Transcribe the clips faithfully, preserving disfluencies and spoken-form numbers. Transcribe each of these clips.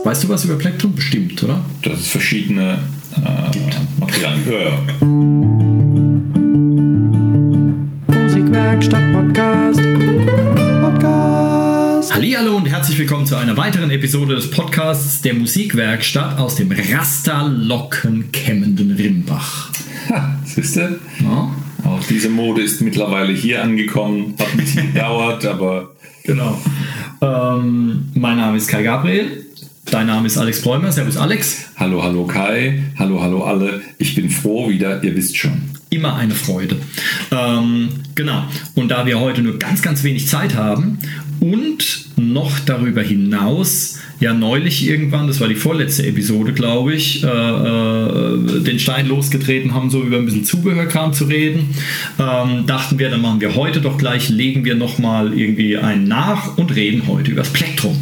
hast. Weißt du was über Plektrum? Bestimmt, oder? Dass es verschiedene äh, gibt. Materialien. Ja, ja. Musikwerkstatt Podcast. Podcast. Hallihallo und herzlich willkommen zu einer weiteren Episode des Podcasts der Musikwerkstatt aus dem Rasterlocken kämmenden Rimbach. Ha, siehst du? Ja. Auch diese Mode ist mittlerweile hier angekommen. Hat ein bisschen gedauert, aber... Genau. Ähm, mein Name ist Kai Gabriel. Dein Name ist Alex Bräumer. Servus Alex. Hallo, hallo Kai. Hallo, hallo alle. Ich bin froh wieder. Ihr wisst schon. Immer eine Freude. Ähm, genau. Und da wir heute nur ganz, ganz wenig Zeit haben und noch darüber hinaus ja neulich irgendwann, das war die vorletzte Episode, glaube ich, äh, äh, den Stein losgetreten haben, so über ein bisschen Zubehörkram zu reden, ähm, dachten wir, dann machen wir heute doch gleich, legen wir nochmal irgendwie einen nach und reden heute über das Plektrum.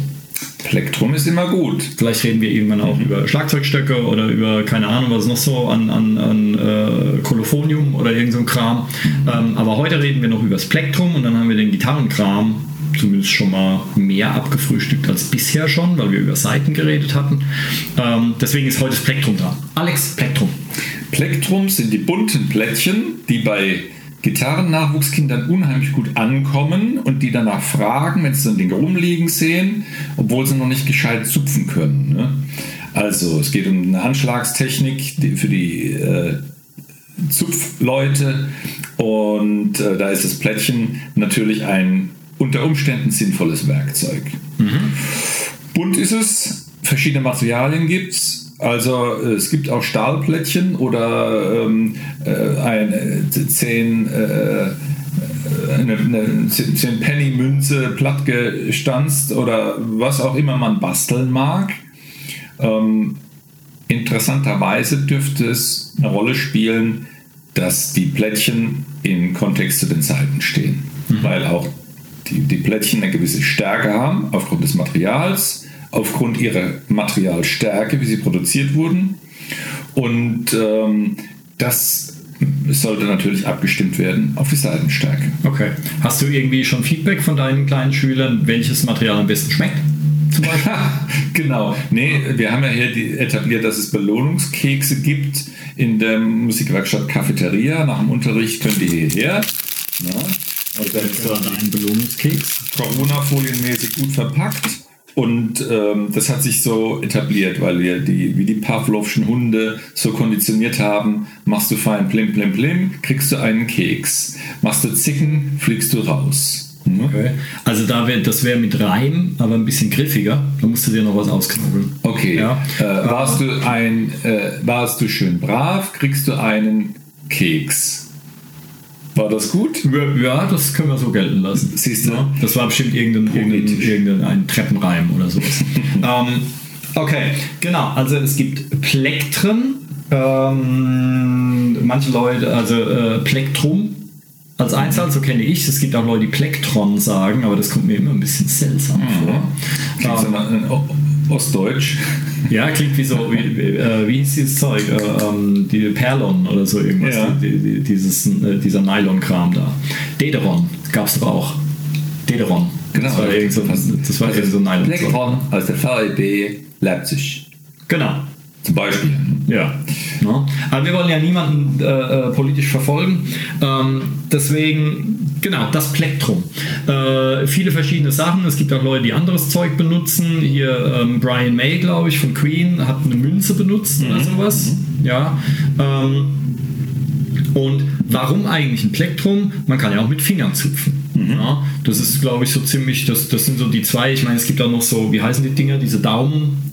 Plektrum ist immer gut. Vielleicht reden wir irgendwann auch mhm. über Schlagzeugstöcke oder über, keine Ahnung, was noch so an, an, an äh, Kolophonium oder irgend so ein Kram. Mhm. Ähm, aber heute reden wir noch über das Plektrum und dann haben wir den Gitarrenkram zumindest schon mal mehr abgefrühstückt als bisher schon, weil wir über Saiten geredet hatten. Ähm, deswegen ist heute das Plektrum dran. Alex, Plektrum. Plektrum sind die bunten Plättchen, die bei Gitarrennachwuchskindern unheimlich gut ankommen und die danach fragen, wenn sie dann Ding rumliegen sehen, obwohl sie noch nicht gescheit zupfen können. Ne? Also es geht um eine Anschlagstechnik für die äh, Zupfleute und äh, da ist das Plättchen natürlich ein unter Umständen sinnvolles Werkzeug. Mhm. Bunt ist es, verschiedene Materialien gibt es. Also es gibt auch Stahlplättchen oder ähm, äh, eine zehn Penny Münze platt gestanzt oder was auch immer man basteln mag. Ähm, interessanterweise dürfte es eine Rolle spielen, dass die Plättchen im Kontext zu den Saiten stehen, mhm. weil auch die, die Plättchen eine gewisse Stärke haben aufgrund des Materials, aufgrund ihrer Materialstärke, wie sie produziert wurden. Und ähm, das sollte natürlich abgestimmt werden auf die Saitenstärke. Okay. Hast du irgendwie schon Feedback von deinen kleinen Schülern, welches Material am besten schmeckt? Zum Beispiel? Genau. Nee, wir haben ja hier etabliert, dass es Belohnungskekse gibt in der Musikwerkstatt Cafeteria. Nach dem Unterricht könnt ihr hierher. Na? Und dann ist da ein Belohnungskeks. Corona-folienmäßig gut verpackt. Und ähm, das hat sich so etabliert, weil wir die, wie die Pavlovschen Hunde so konditioniert haben, machst du fein plim plim plim, kriegst du einen Keks. Machst du Zicken, fliegst du raus. Mhm. Okay. Also da wär, das wäre mit Reim, aber ein bisschen griffiger. Da musst du dir noch was ausknobeln. Okay. Ja. Äh, warst, du ein, äh, warst du schön brav, kriegst du einen Keks. War das gut? Ja, das können wir so gelten lassen. Siehst du? Ja, das war bestimmt irgendein, irgendein, irgendein Treppenreim oder sowas. ähm, okay, genau. Also es gibt Plektren. Ähm, manche Leute, also äh, Plektrum als Einzahl, so kenne ich es. Es gibt auch Leute, die Plektron sagen, aber das kommt mir immer ein bisschen seltsam mhm. vor. Ähm, Ostdeutsch. Ja, klingt wie so, wie, äh, wie hieß dieses Zeug? Äh, ähm, die Perlon oder so irgendwas. Ja. Die, die, dieses, äh, dieser Nylon-Kram da. Dederon gab es aber auch. Dederon. Genau. Das war irgend so, das war also so ein Nylon. Dederon aus der V E B Leipzig. Genau. Zum Beispiel. Ja. No. Aber wir wollen ja niemanden äh, politisch verfolgen. Ähm, deswegen, genau, das Plektrum. Äh, viele verschiedene Sachen. Es gibt auch Leute, die anderes Zeug benutzen. Hier ähm, Brian May, glaube ich, von Queen, hat eine Münze benutzt mhm. oder sowas. Mhm. Ja. Ähm, und warum eigentlich ein Plektrum? Man kann ja auch mit Fingern zupfen. Mhm. Ja, das ist, glaube ich, so ziemlich, das, das sind so die zwei. Ich meine, es gibt auch noch so, wie heißen die Dinger? Diese Daumen.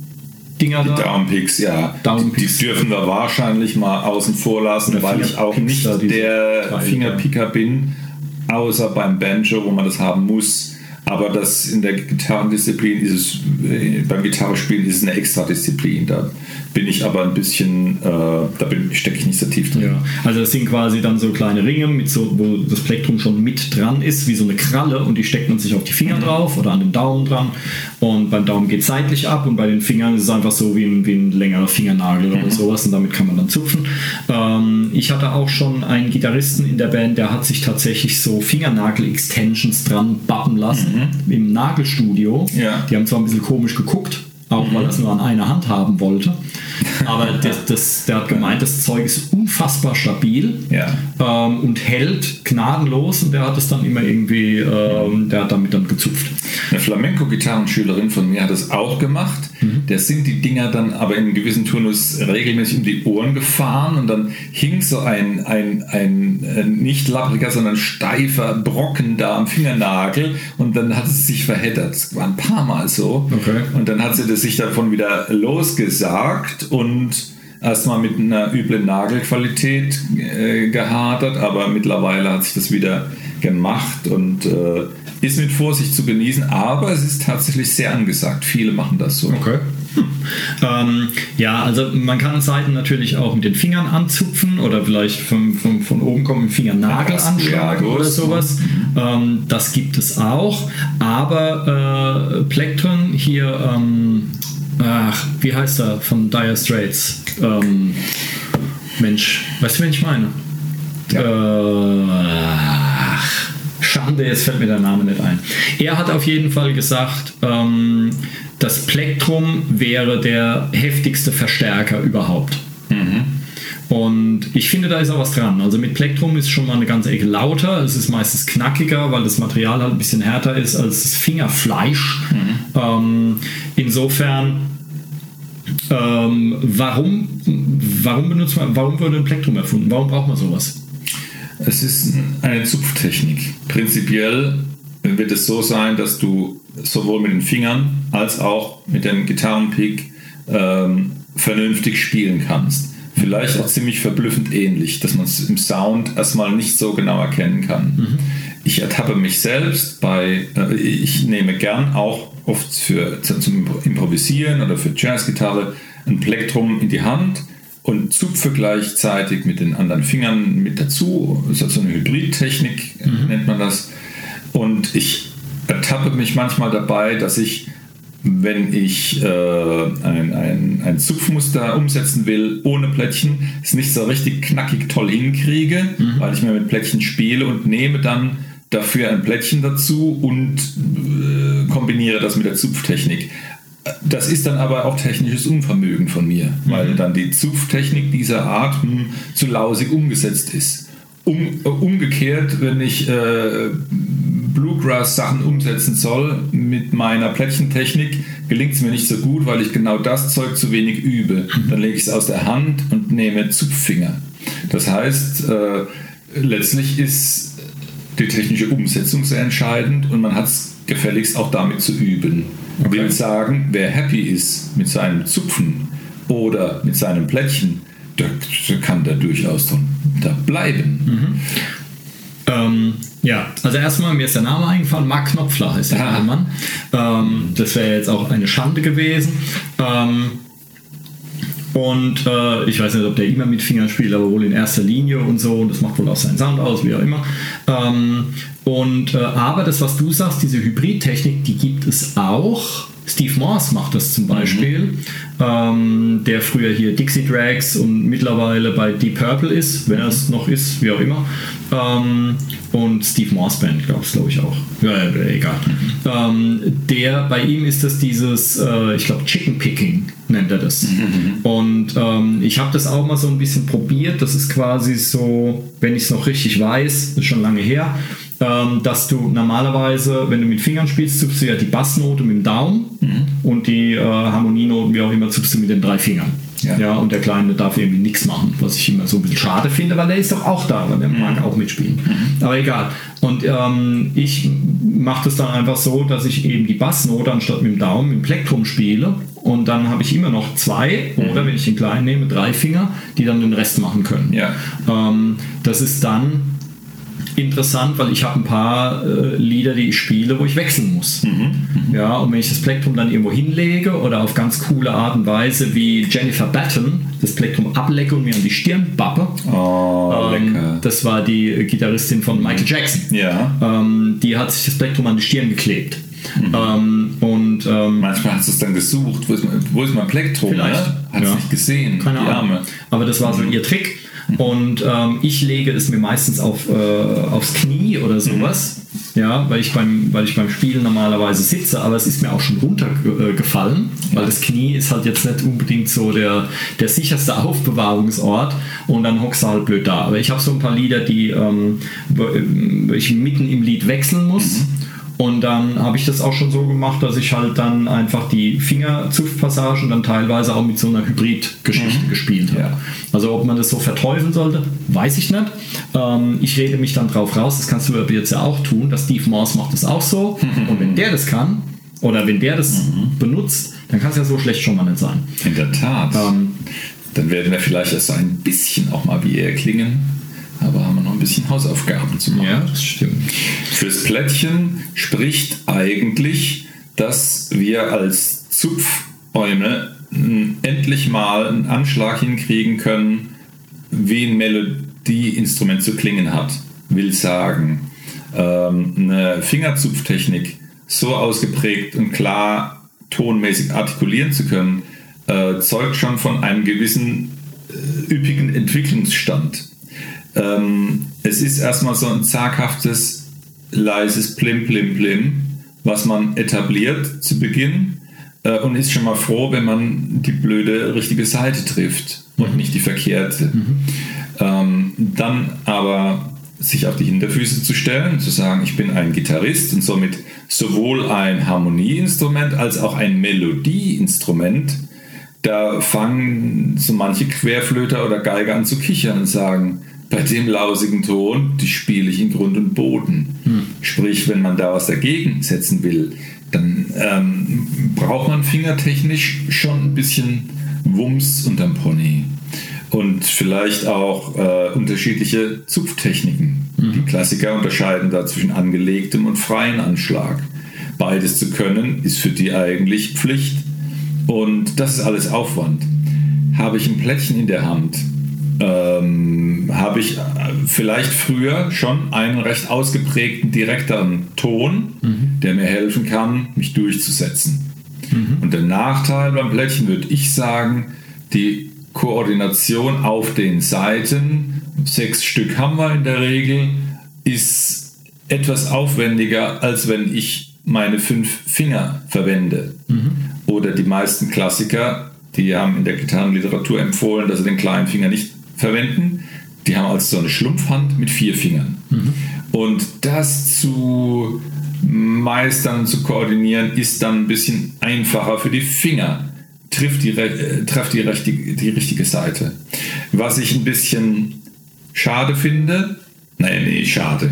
Dinger da? Die Daumenpicks, ja. Daumenpicks. Die dürfen wir wahrscheinlich mal außen vor lassen, weil ich auch nicht der Fingerpicker bin, außer beim Banjo, wo man das haben muss. Aber das in der Gitarrendisziplin ist es, beim Gitarrespielen ist es eine Extradisziplin. Da bin ich aber ein bisschen, äh, da stecke ich nicht so tief drin. Ja, also das sind quasi dann so kleine Ringe, mit so, wo das Plektrum schon mit dran ist, wie so eine Kralle, und die steckt man sich auf die Finger mhm. drauf oder an den Daumen dran. Und beim Daumen geht es seitlich ab und bei den Fingern ist es einfach so wie ein, wie ein längerer Fingernagel mhm. oder sowas, und damit kann man dann zupfen. Ähm, ich hatte auch schon einen Gitarristen in der Band, der hat sich tatsächlich so Fingernagel-Extensions dran bappen lassen. Mhm. Im Nagelstudio. Ja. Die haben zwar ein bisschen komisch geguckt, auch weil er es nur an einer Hand haben wollte. Aber das, das, der hat gemeint, das Zeug ist unfassbar stabil, ja, ähm, und hält gnadenlos, und der hat es dann immer irgendwie, ähm, der hat damit dann gezupft. Eine Flamenco-Gitarrenschülerin von mir hat es auch gemacht. Mhm. Der sind die Dinger dann aber in einem gewissen Turnus regelmäßig um die Ohren gefahren, und dann hing so ein, ein, ein, ein nicht lappriger, sondern steifer Brocken da am Fingernagel, und dann hat es sich verheddert. Das war ein paar Mal so. Okay. Und dann hat sie das sich davon wieder losgesagt und erstmal mit einer üblen Nagelqualität äh, gehadert, aber mittlerweile hat sich das wieder gemacht und äh, ist mit Vorsicht zu genießen, aber es ist tatsächlich sehr angesagt. Viele machen das so. Okay. Hm. Ähm, ja, also man kann Saiten natürlich auch mit den Fingern anzupfen oder vielleicht von, von, von oben kommen mit dem Fingernagel anschlagen oder sowas. Ähm, das gibt es auch, aber äh, Plektron hier, ähm, ach, wie heißt er von Dire Straits? Ähm, Mensch, weißt du, wen ich meine? Ja. Äh, Schande, jetzt fällt mir der Name nicht ein. Er hat auf jeden Fall gesagt, ähm, das Plektrum wäre der heftigste Verstärker überhaupt. Mhm. Und ich finde, da ist auch was dran. Also mit Plektrum ist schon mal eine ganze Ecke lauter. Es ist meistens knackiger, weil das Material halt ein bisschen härter ist als das Fingerfleisch. Mhm. Ähm, insofern, ähm, warum, warum, benutzt man, warum wurde ein Plektrum erfunden? Warum braucht man sowas? Es ist eine Zupftechnik. Prinzipiell wird es so sein, dass du sowohl mit den Fingern als auch mit dem Gitarrenpick ähm, vernünftig spielen kannst. Vielleicht auch ziemlich verblüffend ähnlich, dass man es im Sound erstmal nicht so genau erkennen kann. Mhm. Ich ertappe mich selbst bei, äh, ich nehme gern auch oft für, zum Improvisieren oder für Jazzgitarre ein Plektrum in die Hand und zupfe gleichzeitig mit den anderen Fingern mit dazu. Das ist also eine Hybridtechnik, mhm, nennt man das. Und ich ertappe mich manchmal dabei, dass ich, wenn ich äh, ein, ein, ein Zupfmuster umsetzen will, ohne Plättchen, es nicht so richtig knackig toll hinkriege, mhm, weil ich mir mit Plättchen spiele und nehme dann dafür ein Plättchen dazu und äh, kombiniere das mit der Zupftechnik. Das ist dann aber auch technisches Unvermögen von mir, mhm, weil dann die Zupftechnik dieser Art mh, zu lausig umgesetzt ist. Um, äh, umgekehrt, wenn ich äh, Bluegrass-Sachen umsetzen soll, mit meiner Plättchentechnik gelingt es mir nicht so gut, weil ich genau das Zeug zu wenig übe. Dann lege ich es aus der Hand und nehme Zupffinger. Das heißt, äh, letztlich ist die technische Umsetzung sehr entscheidend und man hat es gefälligst auch damit zu üben. Ich okay. will sagen, wer happy ist mit seinem Zupfen oder mit seinem Plättchen, der, der kann da durchaus da bleiben. Mhm. Ähm, ja, also erstmal, mir ist der Name eingefallen, Mark Knopfler heißt der ah. Mann. Ähm, das wäre jetzt auch eine Schande gewesen. Ähm, und äh, ich weiß nicht, ob der immer mit Fingern spielt, aber wohl in erster Linie und so. Und das macht wohl auch seinen Sound aus, wie auch immer. Ähm, und äh, aber das, was du sagst, diese Hybridtechnik, die gibt es auch. Steve Morse macht das zum Beispiel, mhm, ähm, der früher hier Dixie Drags und mittlerweile bei Deep Purple ist, wenn er es noch ist, wie auch immer. Ähm, und Steve Morse Band gab es, glaube ich, auch. Ja, egal. Mhm. Ähm, der, bei ihm ist das dieses, äh, ich glaube, Chicken Picking nennt er das. Mhm. Und ähm, ich habe das auch mal so ein bisschen probiert. Das ist quasi so, wenn ich es noch richtig weiß, ist schon lange her, dass du normalerweise, wenn du mit Fingern spielst, zupfst du ja die Bassnote mit dem Daumen, mhm, und die äh, Harmonienoten, wie auch immer, zupfst du mit den drei Fingern. Ja. Ja, und der Kleine darf irgendwie nichts machen, was ich immer so ein bisschen schade finde, weil der ist doch auch da, weil der, mhm, mag auch mitspielen. Mhm. Aber egal. Und ähm, ich mache das dann einfach so, dass ich eben die Bassnote anstatt mit dem Daumen mit dem Plektrum spiele und dann habe ich immer noch zwei, mhm, oder wenn ich den Kleinen nehme, drei Finger, die dann den Rest machen können. Ja. Ähm, das ist dann interessant, weil ich habe ein paar äh, Lieder, die ich spiele, wo ich wechseln muss. Mhm, ja, und wenn ich das Plektrum dann irgendwo hinlege oder auf ganz coole Art und Weise wie Jennifer Batten das Plektrum ablecke und mir an die Stirn bappe. Oh, ähm, das war die Gitarristin von Michael Jackson. Ja. Ähm, die hat sich das Plektrum an die Stirn geklebt. Mhm. Ähm, und, ähm, Manchmal hast du es dann gesucht. Wo ist mein, wo ist mein Plektrum? Vielleicht. Ne? Hat es ja nicht gesehen. Keine Ahnung. Aber das war so, mhm, ihr Trick. Und ähm, ich lege es mir meistens auf, äh, aufs Knie oder sowas, ja, weil ich beim, weil ich beim Spielen normalerweise sitze, aber es ist mir auch schon runtergefallen, ja. Weil das Knie ist halt jetzt nicht unbedingt so der, der sicherste Aufbewahrungsort und dann hockst du halt blöd da. Aber ich habe so ein paar Lieder, die ähm, ich mitten im Lied wechseln muss. Mhm. Und dann habe ich das auch schon so gemacht, dass ich halt dann einfach die Fingerzupfpassagen dann teilweise auch mit so einer Hybrid-Geschichte mhm. gespielt habe. Ja. Also ob man das so verteufeln sollte, weiß ich nicht. Ähm, ich rede mich dann drauf raus, das kannst du jetzt ja auch tun, dass Steve Morse macht das auch so. Mhm. Und wenn der das kann, oder wenn der das mhm. benutzt, dann kann es ja so schlecht schon mal nicht sein. In der Tat. Ähm, dann werden wir vielleicht erst so ein bisschen auch mal wie er klingen. Aber haben wir noch ein bisschen Hausaufgaben zu machen. Ja, das stimmt. Fürs Plättchen spricht eigentlich, dass wir als Zupfäume endlich mal einen Anschlag hinkriegen können, wie ein Melodieinstrument zu klingen hat. Will sagen, eine Fingerzupftechnik so ausgeprägt und klar tonmäßig artikulieren zu können, zeugt schon von einem gewissen üppigen Entwicklungsstand. Ähm, es ist erstmal so ein zaghaftes, leises Plim, Plim, Plim, was man etabliert zu Beginn äh, und ist schon mal froh, wenn man die blöde richtige Seite trifft und mhm. nicht die verkehrte. Mhm. Ähm, dann aber sich auf die Hinterfüße zu stellen, zu sagen, ich bin ein Gitarrist und somit sowohl ein Harmonieinstrument als auch ein Melodieinstrument. Da fangen so manche Querflöter oder Geiger an zu kichern und sagen, bei dem lausigen Ton, die spiele ich in Grund und Boden. Hm. Sprich, wenn man da was dagegen setzen will, dann ähm, braucht man fingertechnisch schon ein bisschen Wumms unterm Pony. Und vielleicht auch äh, unterschiedliche Zupftechniken. Hm. Die Klassiker unterscheiden da zwischen angelegtem und freien Anschlag. Beides zu können, ist für die eigentlich Pflicht. Und das ist alles Aufwand. Habe ich ein Plättchen in der Hand, Ähm, habe ich vielleicht früher schon einen recht ausgeprägten, direkteren Ton, mhm. der mir helfen kann, mich durchzusetzen. Mhm. Und der Nachteil beim Plättchen würde ich sagen, die Koordination auf den Saiten, sechs Stück haben wir in der Regel, ist etwas aufwendiger, als wenn ich meine fünf Finger verwende. Mhm. Oder die meisten Klassiker, die haben in der Gitarrenliteratur empfohlen, dass sie den kleinen Finger nicht verwenden. Die haben also so eine Schlumpfhand mit vier Fingern. Mhm. Und das zu meistern, zu koordinieren, ist dann ein bisschen einfacher für die Finger. Trifft die, äh, trifft die, richtige, die richtige Seite. Was ich ein bisschen schade finde, nein, nee, schade.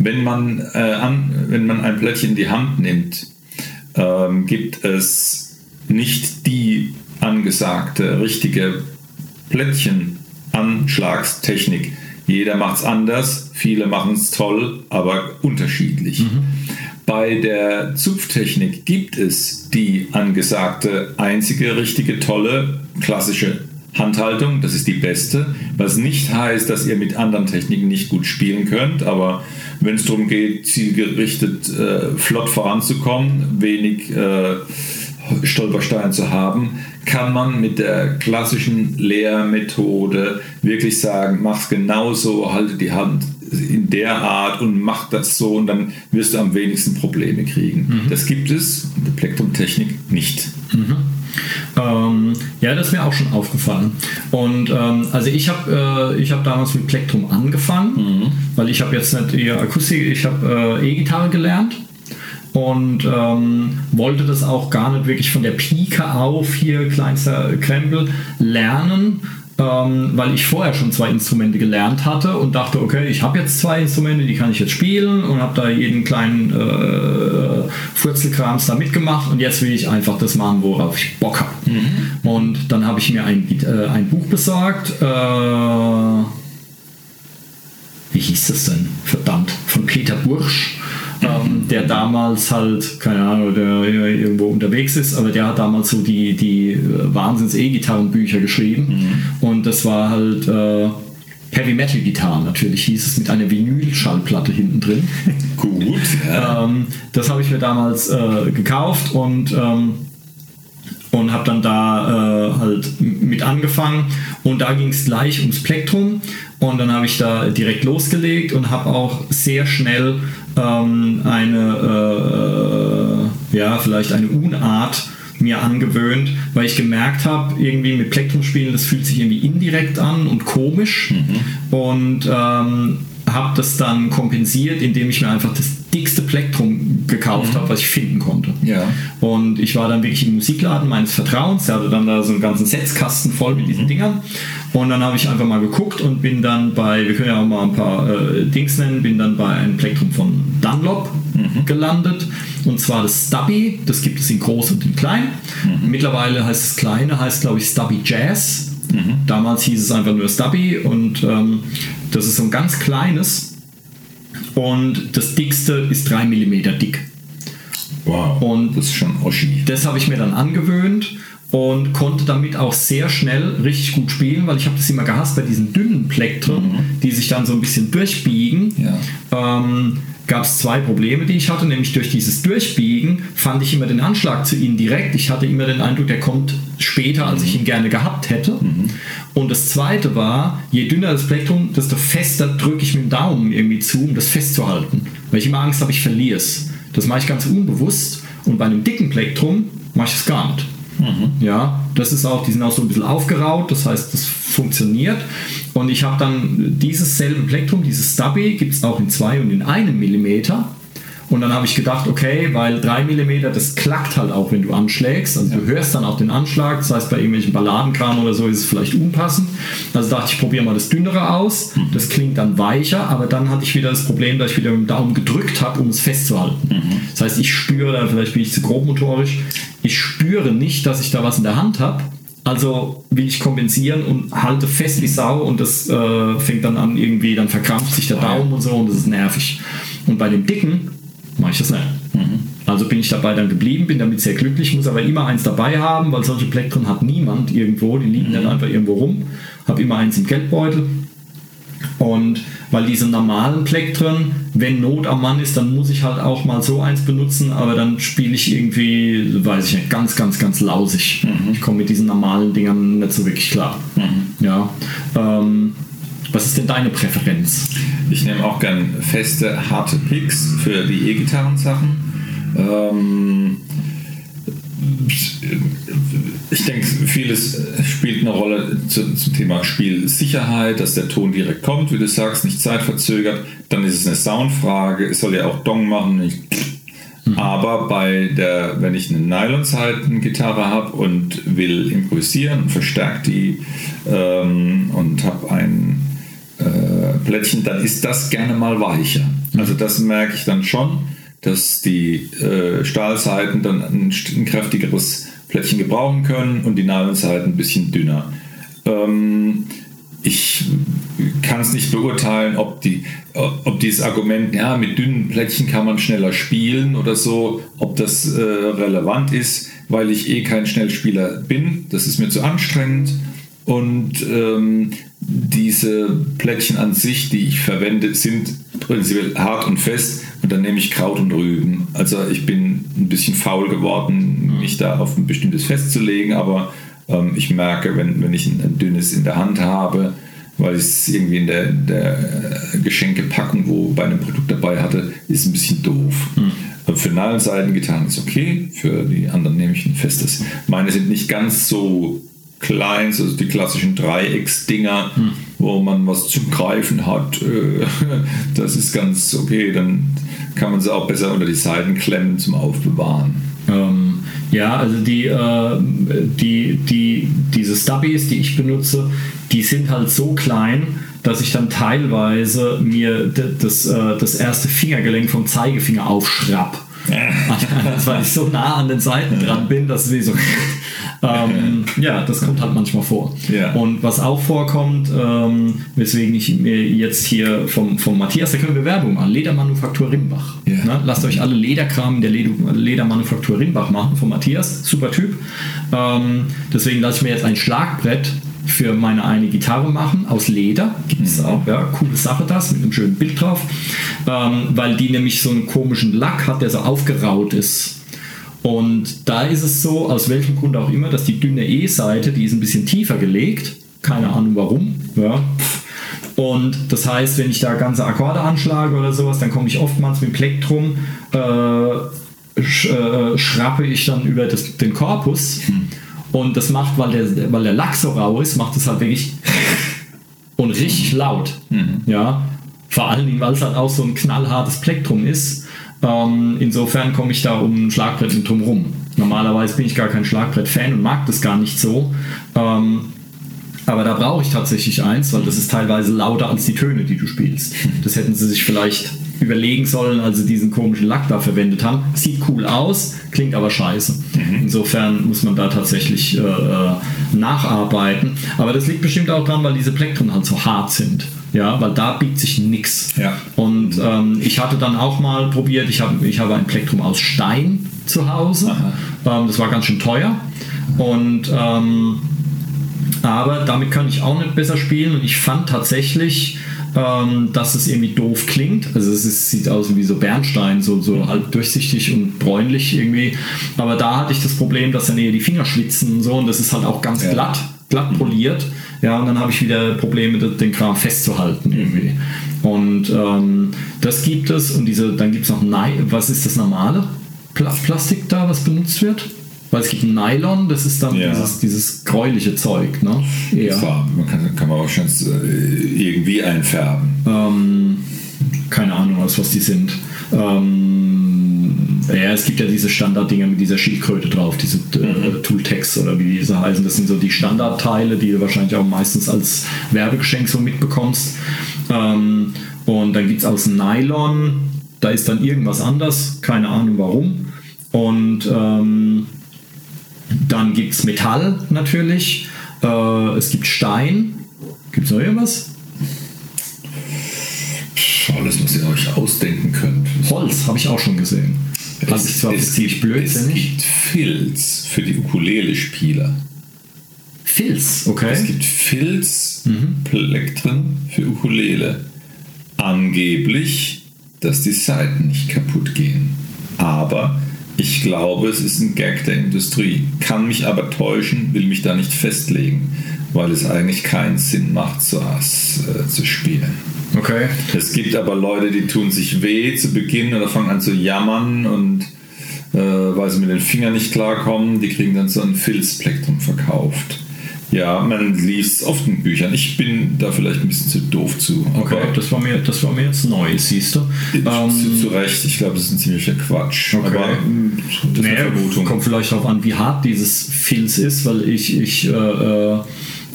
Wenn man, äh, an, wenn man ein Plättchen in die Hand nimmt, ähm, gibt es nicht die angesagte, richtige Plättchen Anschlagstechnik. Jeder macht es anders, viele machen es toll, aber unterschiedlich. Mhm. Bei der Zupftechnik gibt es die angesagte, einzige, richtige, tolle, klassische Handhaltung. Das ist die beste, was nicht heißt, dass ihr mit anderen Techniken nicht gut spielen könnt, aber wenn es darum geht, zielgerichtet äh, flott voranzukommen, wenig äh, Stolperstein zu haben, kann man mit der klassischen Lehrmethode wirklich sagen, mach's genauso, halte die Hand in der Art und mach das so und dann wirst du am wenigsten Probleme kriegen. Mhm. Das gibt es in der Plektrumtechnik nicht. Mhm. Ähm, ja, das ist mir auch schon aufgefallen. Und ähm, also ich habe äh, ich habe damals mit Plektrum angefangen, mhm. weil ich habe jetzt nicht eher Akustik, ich habe äh, E-Gitarre gelernt. Und ähm, wollte das auch gar nicht wirklich von der Pike auf, hier kleinster Krempel, lernen, ähm, weil ich vorher schon zwei Instrumente gelernt hatte und dachte, okay, ich habe jetzt zwei Instrumente, die kann ich jetzt spielen und habe da jeden kleinen äh, Furzelkrams da mitgemacht und jetzt will ich einfach das machen, worauf ich Bock habe. Mhm. Und dann habe ich mir ein, äh, ein Buch besorgt, äh, wie hieß das denn? Verdammt, von Peter Bursch. Ähm, der damals halt, keine Ahnung, der irgendwo unterwegs ist, aber der hat damals so die, die Wahnsinns-E-Gitarrenbücher geschrieben. Mhm. Und das war halt äh, Heavy-Metal-Gitarren natürlich, hieß es, mit einer Vinyl-Schallplatte hinten drin. Gut. Ja. ähm, das habe ich mir damals äh, gekauft und ähm, und habe dann da äh, halt mit angefangen Und da ging es gleich ums Plektrum und dann habe ich da direkt losgelegt und habe auch sehr schnell ähm, eine, äh, ja, vielleicht eine Unart mir angewöhnt, weil ich gemerkt habe, irgendwie mit Plektrum spielen, das fühlt sich irgendwie indirekt an und komisch. Mhm. Und ähm, habe das dann kompensiert, indem ich mir einfach das dickste Plektrum gekauft mhm. habe, was ich finden konnte. Ja. Und ich war dann wirklich im Musikladen meines Vertrauens, der hatte dann da so einen ganzen Setzkasten voll mit diesen mhm. Dingern. Und dann habe ich einfach mal geguckt und bin dann bei, wir können ja auch mal ein paar äh, Dings nennen, bin dann bei einem Plektrum von Dunlop mhm. gelandet. Und zwar das Stubby, das gibt es in groß und in klein. Mhm. Mittlerweile heißt das kleine, heißt glaube ich Stubby Jazz. Mhm. Damals hieß es einfach nur Stubby und ähm, das ist so ein ganz kleines und das dickste ist drei Millimeter dick. Wow, und das ist schon Oschi. Das habe ich mir dann angewöhnt und konnte damit auch sehr schnell richtig gut spielen, weil ich habe das immer gehasst bei diesen dünnen Plektren, mhm. die sich dann so ein bisschen durchbiegen. Ja. Ähm, gab es zwei Probleme, die ich hatte, nämlich durch dieses Durchbiegen fand ich immer den Anschlag zu ihnen direkt. Ich hatte immer den Eindruck, der kommt später, als mhm. ich ihn gerne gehabt hätte. Mhm. Und das Zweite war, je dünner das Plektrum, desto fester drücke ich mit dem Daumen irgendwie zu, um das festzuhalten. Weil ich immer Angst habe, ich verliere es. Das mache ich ganz unbewusst. Und bei einem dicken Plektrum mache ich es gar nicht. Mhm. Ja, das ist auch, die sind auch so ein bisschen aufgeraut, das heißt, das funktioniert. Und ich habe dann dieses selbe Plektrum, dieses Stubby, gibt es auch in zwei und in einem Millimeter. Und dann habe ich gedacht, okay, weil drei Millimeter, das klackt halt auch, wenn du anschlägst. Also ja. du hörst dann auch den Anschlag, das heißt, bei irgendwelchen Balladenkram oder so ist es vielleicht unpassend. Also dachte ich, probiere mal das Dünnere aus, mhm. das klingt dann weicher, aber dann hatte ich wieder das Problem, dass ich wieder mit dem Daumen gedrückt habe, um es festzuhalten. Mhm. Das heißt, ich spüre, dann vielleicht bin ich zu grobmotorisch, ich spüre nicht, dass ich da was in der Hand habe. Also will ich kompensieren und halte fest wie Sau und das äh, fängt dann an irgendwie, dann verkrampft sich der Daumen und so und das ist nervig. Und bei dem Dicken mache ich das nicht. Mhm. Also bin ich dabei dann geblieben, bin damit sehr glücklich, muss aber immer eins dabei haben, weil solche Plektren hat niemand irgendwo, die liegen mhm. dann einfach irgendwo rum. Habe immer eins im Geldbeutel. Und weil diese normalen Plektren, wenn Not am Mann ist, dann muss ich halt auch mal so eins benutzen, aber dann spiele ich irgendwie, weiß ich nicht, ganz, ganz, ganz lausig. Mhm. Ich komme mit diesen normalen Dingern nicht so wirklich klar. Mhm. Ja. Ähm, was ist denn deine Präferenz? Ich nehme auch gern feste, harte Picks für die E-Gitarren-Sachen. Ähm, ich denke, vieles spielt eine Rolle zu, zum Thema Spielsicherheit, dass der Ton direkt kommt, wie du sagst, nicht zeitverzögert. Dann ist es eine Soundfrage. Es soll ja auch Dong machen. Ich, mhm. Aber bei der, wenn ich eine Nylon-Saiten-Gitarre habe und will improvisieren und verstärkt die ähm, und habe ein äh, Plättchen, dann ist das gerne mal weicher. Mhm. Also das merke ich dann schon, dass die äh, Stahlsaiten dann ein, ein kräftigeres Plättchen gebrauchen können und die Nylonsaiten ein bisschen dünner. Ähm, ich kann es nicht beurteilen, ob, die, ob dieses Argument, ja, mit dünnen Plättchen kann man schneller spielen oder so, ob das äh, relevant ist, weil ich eh kein Schnellspieler bin. Das ist mir zu anstrengend. Und ähm, diese Plättchen an sich, die ich verwende, sind prinzipiell hart und fest und dann nehme ich Kraut und Rüben. Also ich bin ein bisschen faul geworden, mich da auf ein bestimmtes festzulegen, aber ähm, ich merke, wenn, wenn ich ein, ein dünnes in der Hand habe, weil ich es irgendwie in der, der Geschenkepackung, wo bei einem Produkt dabei hatte, ist ein bisschen doof. Mhm. Für Nylonsaitengitarren ist okay, für die anderen nehme ich ein festes. Meine sind nicht ganz so klein, also die klassischen Dreiecksdinger, hm. wo man was zum Greifen hat. Das ist ganz okay, dann kann man sie auch besser unter die Seiten klemmen zum Aufbewahren. Ähm, ja, also die, äh, die, die, diese Stubbies, die ich benutze, die sind halt so klein, dass ich dann teilweise mir das, das erste Fingergelenk vom Zeigefinger aufschrapp. Also, weil ich so nah an den Seiten dran bin, dass sie so. ähm, ja, das kommt halt manchmal vor. Ja. Und was auch vorkommt, ähm, weswegen ich mir jetzt hier vom, vom Matthias, da können wir Werbung an, Ledermanufaktur Rimbach. Ja. Ne? Lasst euch alle Lederkram in der Ledermanufaktur Rimbach machen, von Matthias, super Typ. Ähm, deswegen lasse ich mir jetzt ein Schlagbrett für meine eine Gitarre machen, aus Leder, gibt es auch, ja, coole Sache das, mit einem schönen Bild drauf, ähm, weil die nämlich so einen komischen Lack hat, der so aufgeraut ist. Und da ist es so, aus welchem Grund auch immer, dass die dünne E-Saite, die ist ein bisschen tiefer gelegt, keine Ahnung warum. Ja. Und das heißt, wenn ich da ganze Akkorde anschlage oder sowas, dann komme ich oftmals mit Plektrum, äh, sch, äh, schrappe ich dann über das, den Korpus. Hm. Und das macht, weil der, weil der Lack so rau ist, macht es halt wirklich und richtig laut. Hm. Ja. Vor allen Dingen, weil es halt auch so ein knallhartes Plektrum ist. Ähm, insofern komme ich da um ein Schlagbrett mit drum rum. Normalerweise bin ich gar kein Schlagbrett-Fan und mag das gar nicht so. Ähm, aber da brauche ich tatsächlich eins, weil das ist teilweise lauter als die Töne, die du spielst. Das hätten sie sich vielleicht überlegen sollen, als sie diesen komischen Lack da verwendet haben. Sieht cool aus, klingt aber scheiße. Insofern muss man da tatsächlich äh, nacharbeiten. Aber das liegt bestimmt auch dran, weil diese Plektren halt so hart sind. Ja, weil da biegt sich nichts. Ja. Und ähm, ich hatte dann auch mal probiert, ich habe ich habe ein Plektrum aus Stein zu Hause. Ähm, das war ganz schön teuer. Und ähm, aber damit kann ich auch nicht besser spielen. Und ich fand tatsächlich, ähm, dass es irgendwie doof klingt. Also es ist, sieht aus wie so Bernstein, so, so halt durchsichtig und bräunlich irgendwie. Aber da hatte ich das Problem, dass dann eher die Finger schwitzen und so. Und das ist halt auch ganz ja. glatt, glatt poliert. Ja, und dann habe ich wieder Probleme, den Kram festzuhalten irgendwie. Und ähm, das gibt es. Und diese, dann gibt es noch, Ni- was ist das normale Pla- Plastik da, was benutzt wird? Weil es gibt Nylon, das ist dann ja. dieses, dieses gräuliche Zeug, ne? Ja. Man kann, kann man auch schon irgendwie einfärben. Ähm, keine Ahnung, was, was die sind. Ähm, ja, es gibt ja diese Standarddinger mit dieser Schildkröte drauf, diese äh, Tooltex oder wie diese heißen. Das sind so die Standardteile, die du wahrscheinlich auch meistens als Werbegeschenk so mitbekommst. Ähm, und dann gibt es aus Nylon, da ist dann irgendwas anders, keine Ahnung warum. Und ähm, dann gibt es Metall natürlich, äh, es gibt Stein. Gibt es noch irgendwas? Alles, was ihr euch ausdenken könnt. Holz habe ich auch schon gesehen. Also es, zwar es, gibt, es gibt Filz für die Ukulele-Spieler. Filz, okay. Es gibt Filz-Plektren mhm. für Ukulele. Angeblich, dass die Saiten nicht kaputt gehen. Aber ich glaube, es ist ein Gag der Industrie. Kann mich aber täuschen, will mich da nicht festlegen, weil es eigentlich keinen Sinn macht, so was äh, zu spielen. Okay. Es gibt aber Leute, die tun sich weh zu Beginn oder fangen an zu jammern und äh, weil sie mit den Fingern nicht klarkommen, die kriegen dann so ein Filzplektrum verkauft. Ja, man liest es oft in Büchern. Ich bin da vielleicht ein bisschen zu doof zu. Okay, das war mir, das war mir jetzt neu, siehst du. Ähm, zu Recht, ich glaube, das ist ein ziemlicher Quatsch. Okay. Aber das nee, ist eine Vermutung. Kommt vielleicht darauf an, wie hart dieses Filz ist, weil ich, ich äh, äh,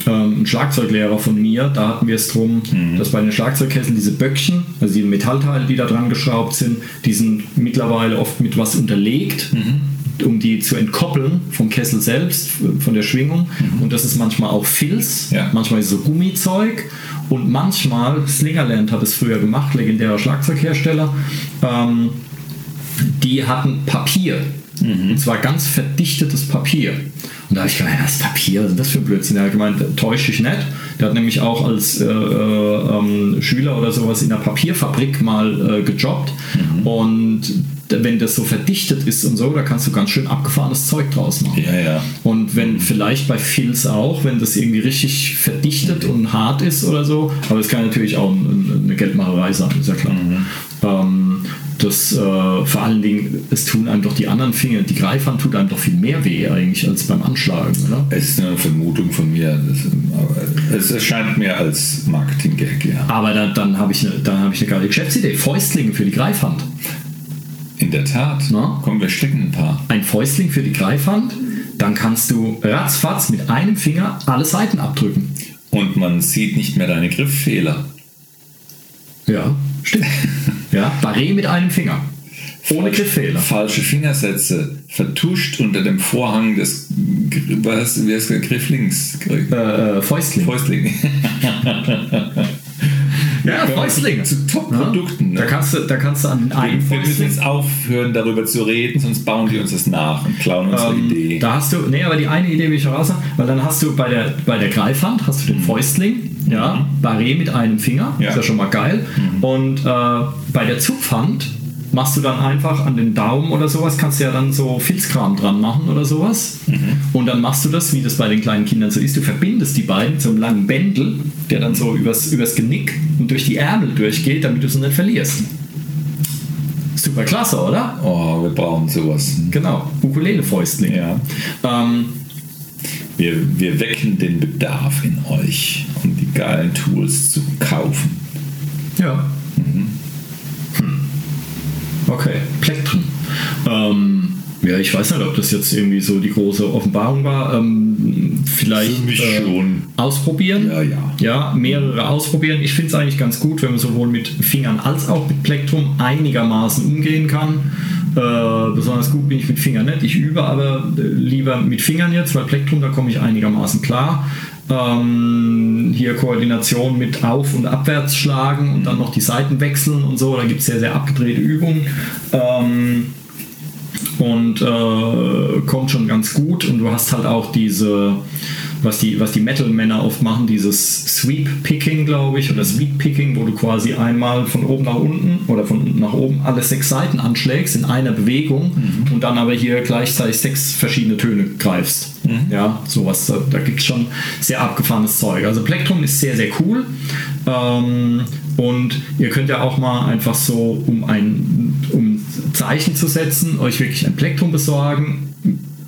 ein Schlagzeuglehrer von mir, da hatten wir es drum, mhm. dass bei den Schlagzeugkesseln diese Böckchen, also die Metallteile, die da dran geschraubt sind, die sind mittlerweile oft mit was unterlegt. Mhm. um die zu entkoppeln vom Kessel selbst, von der Schwingung. Mhm. Und das ist manchmal auch Filz, ja. manchmal so Gummizeug und manchmal, Slingerland hat es früher gemacht, legendärer Schlagzeughersteller, ähm, die hatten Papier. Mhm. Und zwar ganz verdichtetes Papier. Und da habe ich gedacht, ja, das Papier, was ist das für ein Blödsinn? Er hat gemeint, täusche ich nicht. Der hat nämlich auch als äh, ähm, Schüler oder sowas in einer Papierfabrik mal äh, gejobbt. Mhm. Und wenn das so verdichtet ist und so, da kannst du ganz schön abgefahrenes Zeug draus machen. Ja, ja. Und wenn vielleicht bei Filz auch, wenn das irgendwie richtig verdichtet mhm. und hart ist oder so, aber es kann natürlich auch eine Geldmacherei sein, ist ja klar. Mhm. Ähm, das äh, vor allen Dingen, es tun einem doch die anderen Finger, die Greifhand tut einem doch viel mehr weh eigentlich als beim Anschlagen, oder? Es ist eine Vermutung von mir, das, aber es scheint mir als Marketing-Gag, ja. Aber da, dann habe ich, hab ich eine geile Geschäftsidee, Fäustlinge für die Greifhand. In der Tat. Na? Komm, wir stecken ein paar. Ein Fäustling für die Greifhand, dann kannst du ratzfatz mit einem Finger alle Seiten abdrücken. Und man sieht nicht mehr deine Grifffehler. Ja, stimmt. Ja, Barré mit einem Finger. Ohne Grifffehler. Falsche Fingersätze, vertuscht unter dem Vorhang des was, wie heißt der Grifflings? Äh, Fäustling. Fäustling. Ja, Fäustling. Zu Top-Produkten. Ja, ne? Da, kannst du, da kannst du an einen Fäustling... Wir müssen jetzt aufhören, darüber zu reden, sonst bauen die uns das nach und klauen unsere ähm, Idee. Da hast du... Nee, aber die eine Idee will ich raus haben, weil dann hast du bei der, bei der Greifhand hast du den Fäustling, mhm. ja, Barré mit einem Finger, ja. ist ja schon mal geil. Mhm. Und äh, bei der Zupfhand machst du dann einfach an den Daumen oder sowas, kannst du ja dann so Filzkram dran machen oder sowas. Mhm. Und dann machst du das, wie das bei den kleinen Kindern so ist, du verbindest die beiden mit so einem langen Bändel, der dann so übers, übers Genick und durch die Ärmel durchgeht, damit du es nicht verlierst. Super klasse, oder? Oh, wir brauchen sowas. Genau, Ukulele-Fäustling. Ja. Ähm, wir, wir wecken den Bedarf in euch, um die geilen Tools zu kaufen. Ja. Mhm. Okay, Plektrum. Ähm, ja, ich weiß nicht, ob das jetzt irgendwie so die große Offenbarung war. Ähm, vielleicht äh, schon. Ausprobieren. Ja, ja. Ja, mehrere ausprobieren. Ich finde es eigentlich ganz gut, wenn man sowohl mit Fingern als auch mit Plektrum einigermaßen umgehen kann. Äh, besonders gut bin ich mit Fingern nicht. Ich übe aber lieber mit Fingern jetzt, weil Plektrum, da komme ich einigermaßen klar. Ähm, hier Koordination mit Auf- und Abwärtsschlagen und dann noch die Seiten wechseln und so, da gibt es sehr, sehr abgedrehte Übungen ähm, und äh, kommt schon ganz gut. Und du hast halt auch diese, was die, was die Metal-Männer oft machen, dieses Sweep-Picking, glaube ich, oder Sweep-Picking, wo du quasi einmal von oben nach unten oder von unten nach oben alle sechs Seiten anschlägst in einer Bewegung, mhm, und dann aber hier gleichzeitig sechs verschiedene Töne greifst. Mhm. Ja, sowas, da, da gibt es schon sehr abgefahrenes Zeug. Also Plektrum ist sehr, sehr cool. Ähm, und ihr könnt ja auch mal einfach so, um ein um Zeichen zu setzen, euch wirklich ein Plektrum besorgen,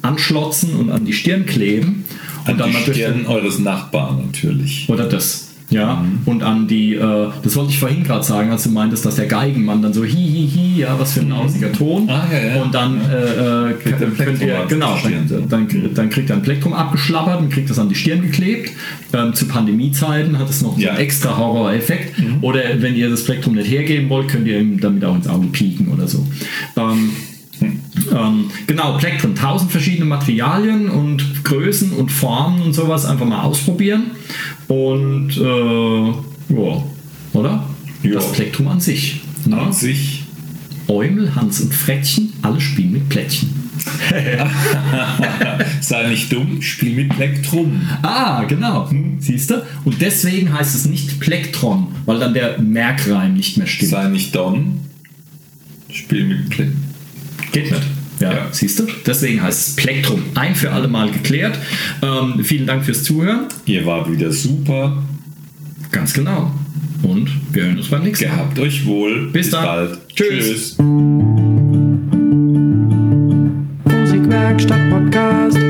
anschlotzen und an die Stirn kleben. An und dann die Stirn eures Nachbarn natürlich. Oder das, ja. Mhm. Und an die, äh, das wollte ich vorhin gerade sagen, als du meintest, dass der Geigenmann dann so hihihi, hi, hi, ja, was für ein ausiger Ton. Ah, ja, ja. Und dann ja. äh, kriegt könnt, könnt ihr, genau, dann, dann, dann kriegt er ein Plektrum abgeschlappert und kriegt das an die Stirn geklebt. Ähm, zu Pandemiezeiten hat es noch ja. einen extra Horror-Effekt. Mhm. Oder wenn ihr das Plektrum nicht hergeben wollt, könnt ihr ihm damit auch ins Auge pieken oder so. Ähm, Ähm, genau, Plektrum, tausend verschiedene Materialien und Größen und Formen und sowas einfach mal ausprobieren und äh, ja, oder? Ja. Das Plektrum an sich. An Na? sich. Eumel, Hans und Frettchen, alle spielen mit Plättchen. Sei nicht dumm, spiel mit Plektrum. Ah, genau. Hm, siehst du? Und deswegen heißt es nicht Plektron, weil dann der Merkreim nicht mehr stimmt. Sei nicht dumm, spiel mit Plektrum. Geht nicht. Ja, ja, siehst du? Deswegen heißt es Plektrum. Ein für alle Mal geklärt. Ähm, vielen Dank fürs Zuhören. Ihr wart wieder super. Ganz genau. Und wir hören uns beim nächsten Mal. Gehabt euch wohl. Bis, Bis dann. bald. Tschüss. Tschüss. Musikwerkstatt Podcast.